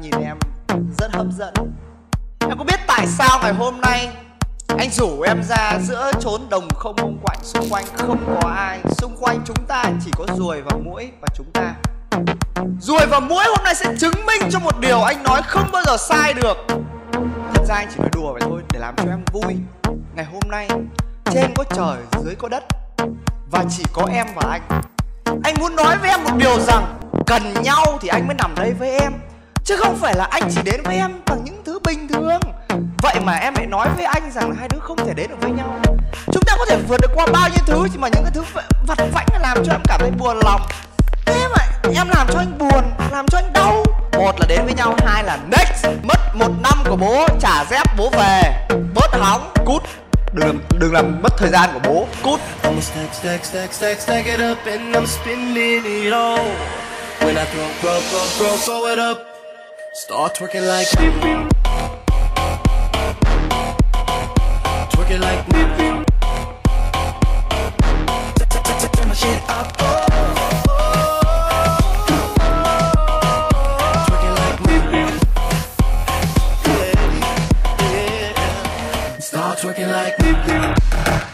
nhìn em rất hấp dẫn. Em có biết tại sao ngày hôm nay anh rủ em ra giữa chốn đồng không ông quạnh, xung quanh không có ai, xung quanh chúng ta chỉ có ruồi và muỗi, và chúng ta ruồi và muỗi hôm nay sẽ chứng minh cho một điều anh nói không bao giờ sai được. Thật ra anh chỉ nói đùa vậy thôi để làm cho em vui. Ngày hôm nay trên có trời, dưới có đất, và chỉ có em và anh. Anh muốn nói với em một điều rằng cần nhau thì anh mới nằm đây với em, chứ không phải là anh chỉ đến với em bằng những thứ bình thường. Vậy mà em lại nói với anh rằng là hai đứa không thể đến được với nhau. Chúng ta có thể vượt được qua bao nhiêu thứ, chỉ mà những cái thứ vặt vãnh là làm cho em cảm thấy buồn lòng. Thế mà em làm cho anh buồn, làm cho anh đau. Một là đến với nhau, hai là next. Mất một năm của bố, trả dép bố về. Bớt hóng, cút. Đừng làm mất thời gian của bố, cút. Start twerking like twerking like turn my shit up. Twerking like yeah, yeah. Start twerking like